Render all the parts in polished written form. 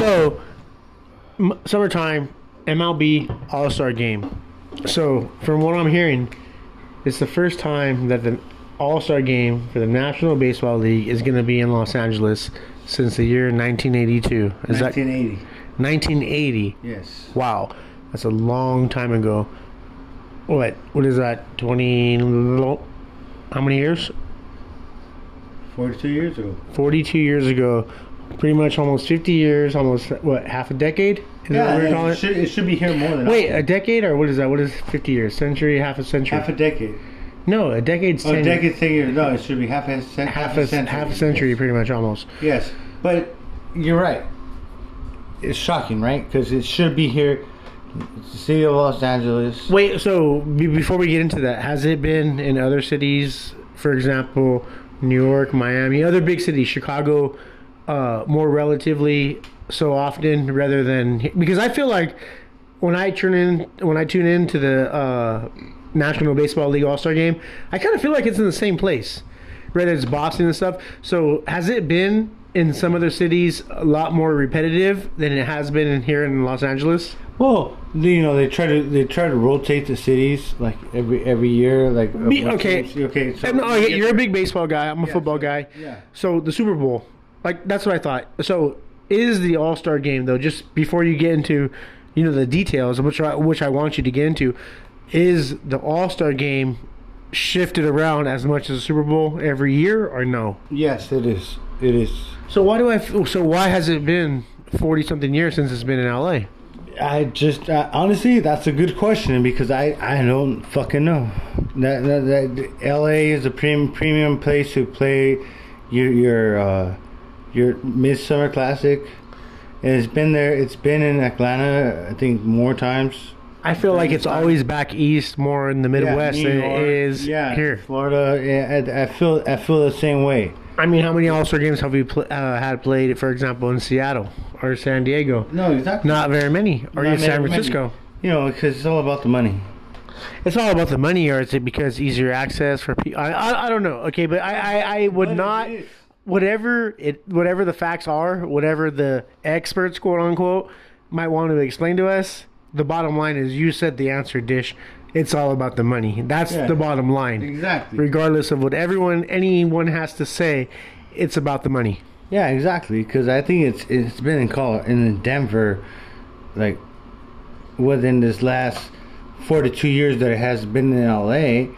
So, summertime, MLB All-Star Game. So, from what I'm hearing, it's the first time that the All-Star Game for the National Baseball League is going to be in Los Angeles since the year 1982. Is 1980. 1980? Yes. Wow. That's a long time ago. What is that? 20... How many years? 42 years ago. 42 years ago. Pretty much almost 50 years, almost, half a decade? It should be here more than a decade, or what is that? What is 50 years? Century, half a century? Half a decade. No, a decade's 10 years. Oh, a decade's 10 years. No, it should be half a century. Half a century, pretty much, almost. Yes, but you're right. It's shocking, right? Because it should be here, the city of Los Angeles. Wait, so before we get into that, has it been in other cities, for example, New York, Miami, other big cities, Chicago, more relatively so often rather than... Because I feel like when I tune in to the National Baseball League All-Star Game, I kind of feel like it's in the same place, whether it's Boston and stuff. So has it been in some other cities a lot more repetitive than it has been in here in Los Angeles? Well, you know, they try to rotate the cities like every year. Like okay. So you're a big baseball guy. I'm a football guy. Yeah. So the Super Bowl, like that's what I thought. So is the All-Star Game though? Just before you get into, you know, the details, which I want you to get into, is the All-Star Game shifted around as much as the Super Bowl every year or no? Yes, it is. It is. So why has it been 40 something years since it's been in LA? Honestly, that's a good question because I don't fucking know. That LA is a premium place to play your Midsummer Classic, and it's been there. It's been in Atlanta, I think, more times. I feel like it's always back east, more in the Midwest than it is here, Florida. Yeah, I feel the same way. I mean, how many All-Star games have we had played, for example, in Seattle or San Diego? No, exactly. Not very many. Or in San Francisco. You know, because it's all about the money. It's all about the money, or is it because easier access for people? I don't know. Okay, but I would not... Whatever the facts are, whatever the experts, quote-unquote, might want to explain to us, the bottom line is you said the answer, Dish. It's all about the money. That's the bottom line. Exactly. Regardless of what anyone has to say, it's about the money. Yeah, exactly. Because I think it's been in Denver, like within this last 42 years that it has been in LA,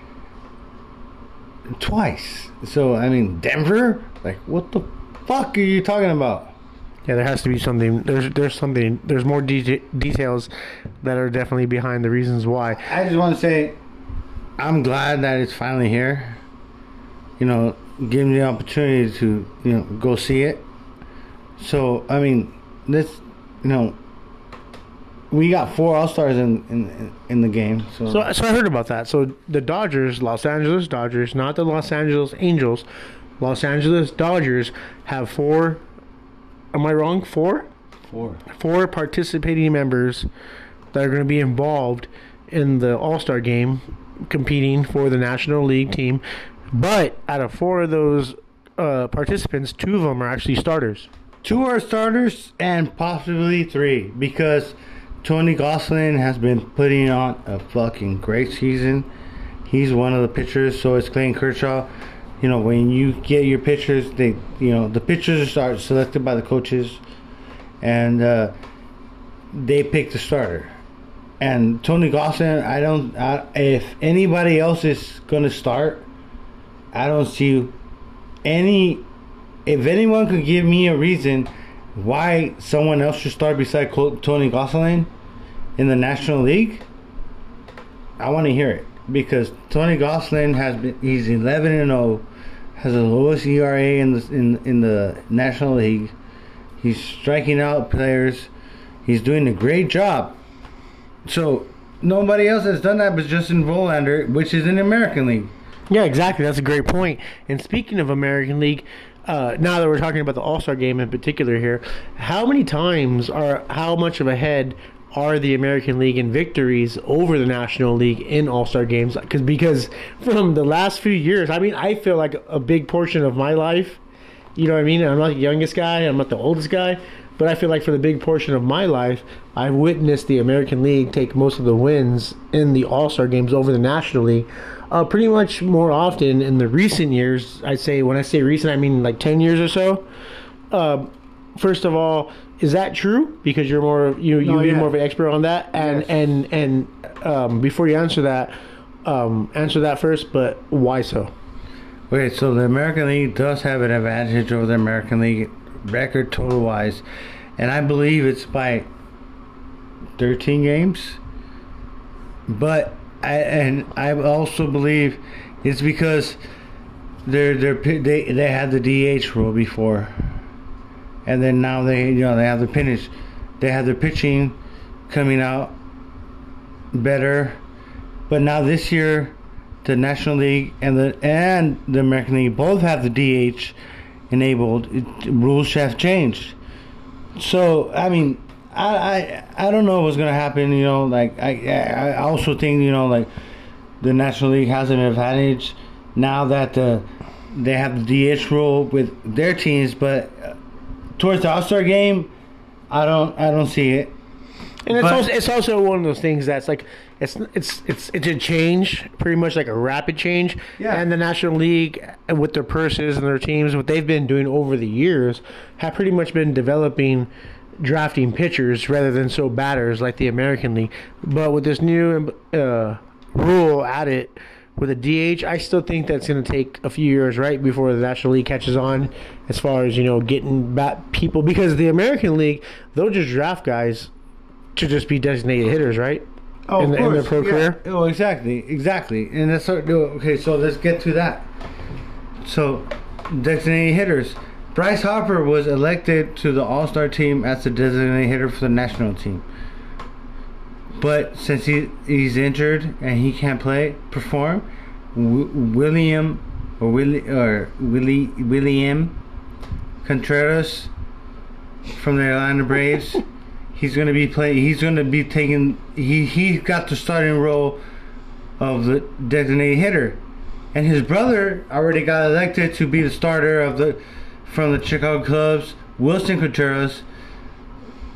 twice. So I mean, Denver, like what the fuck are you talking about? Yeah, there has to be something. There's more details that are definitely behind the reasons why. I just want to say, I'm glad that it's finally here. You know, give me the opportunity to go see it. So I mean, we got 4 All-Stars in the game. So I heard about that. So the Dodgers, Los Angeles Dodgers, not the Los Angeles Angels, Los Angeles Dodgers have 4. Am I wrong? 4? 4 participating members that are going to be involved in the All-Star Game competing for the National League team. But out of 4 of those participants, 2 of them are actually starters. 2 are starters and possibly 3 because Tony Gonsolin has been putting on a fucking great season. He's one of the pitchers, so is Clayton Kershaw. You know, when you get your pitchers, the pitchers are selected by the coaches, and they pick the starter. And Tony Gonsolin, if anybody else is going to start, I don't see if anyone could give me a reason why someone else should start besides Tony Gonsolin in the National League, I want to hear it. Because Tony Gonsolin he's 11-0. Has the lowest ERA in the National League. He's striking out players. He's doing a great job. So nobody else has done that but Justin Volander, which is in the American League. Yeah, exactly. That's a great point. And speaking of American League, now that we're talking about the All-Star Game in particular here, how much of a head are the American League in victories over the National League in All-Star Games? Because from the last few years, I mean, I feel like a big portion of my life, you know what I mean? I'm not the youngest guy. I'm not the oldest guy. But I feel like for the big portion of my life, I've witnessed the American League take most of the wins in the All-Star games over the National League pretty much more often in the recent years. I'd say, when I say recent, I mean like 10 years or so. First of all, is that true? Because you're more more of an expert on that. And yes. and before you answer that first. But why so? Okay, so the American League does have an advantage over the American League record total wise, and I believe it's by 13 games. But I also believe it's because they had the DH rule before. And then now they have the finish. They have their pitching coming out better, but now this year, the National League and the American League both have the DH enabled. Rules have changed. So I mean, I don't know what's gonna happen. I also think the National League has an advantage now that they have the DH rule with their teams, but. Towards the All-Star game, I don't see it. And it's also one of those things that's like it's a change, pretty much like a rapid change. Yeah. And the National League, with their purses and their teams, what they've been doing over the years, have pretty much been developing, drafting pitchers rather than batters like the American League. But with this new rule added with a DH, I still think that's going to take a few years, right, before the National League catches on as far as, getting back people. Because the American League, they'll just draft guys to just be designated hitters, right? Oh, of course. In their pro career? Oh, exactly. And that's okay, so let's get to that. So, designated hitters. Bryce Harper was elected to the All-Star team as the designated hitter for the national team. But since he's injured and he can't perform, William Contreras from the Atlanta Braves, he's going to be playing. He's going to be taking. He got the starting role of the designated hitter, and his brother already got elected to be the starter from the Chicago Cubs, Wilson Contreras,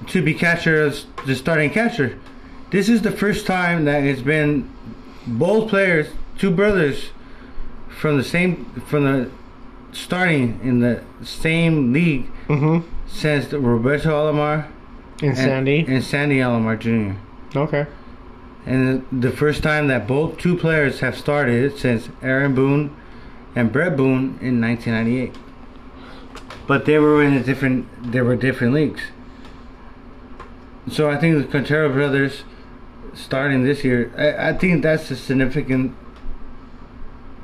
to be the starting catcher. This is the first time that it's been both players, two brothers, starting in the same league since Roberto Alomar and Sandy Alomar Jr. Okay. And the first time that both two players have started since Aaron Boone and Brett Boone in 1998. But they were different leagues. So I think the Contreras brothers. Starting this year, I think that's a significant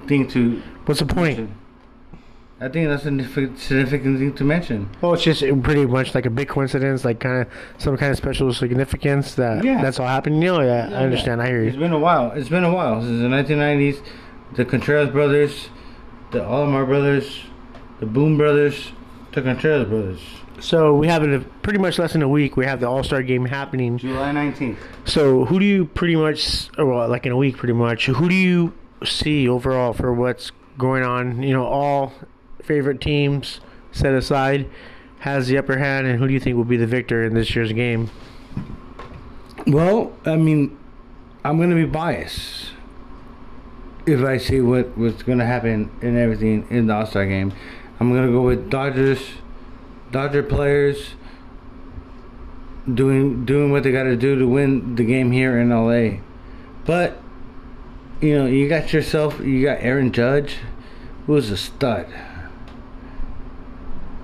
thing to. What's the point? Mention. I think that's a significant thing to mention. Well, it's just pretty much like a big coincidence, like kind of some kind of special significance that's all happening. I understand. Yeah. I hear you. It's been a while since the 1990s. The Contreras brothers, the Alomar brothers, the Boone brothers, the Contreras brothers. So we have pretty much less than a week. We have the All-Star game happening July 19th. So who do you in a week pretty much, who do you see overall for what's going on? All favorite teams set aside has the upper hand, and who do you think will be the victor in this year's game? Well, I mean, I'm going to be biased if I see what's going to happen and everything in the All-Star game. I'm going to go with Dodger players doing what they got to do to win the game here in LA. But you got Aaron Judge, who's a stud.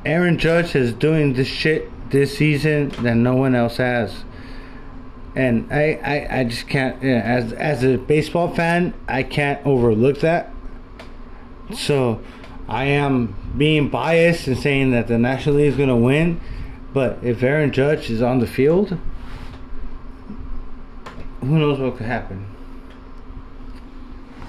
Aaron Judge is doing this shit this season that no one else has. And I just can't, as a baseball fan, I can't overlook that. So I am being biased and saying that the National League is going to win, but if Aaron Judge is on the field, who knows what could happen.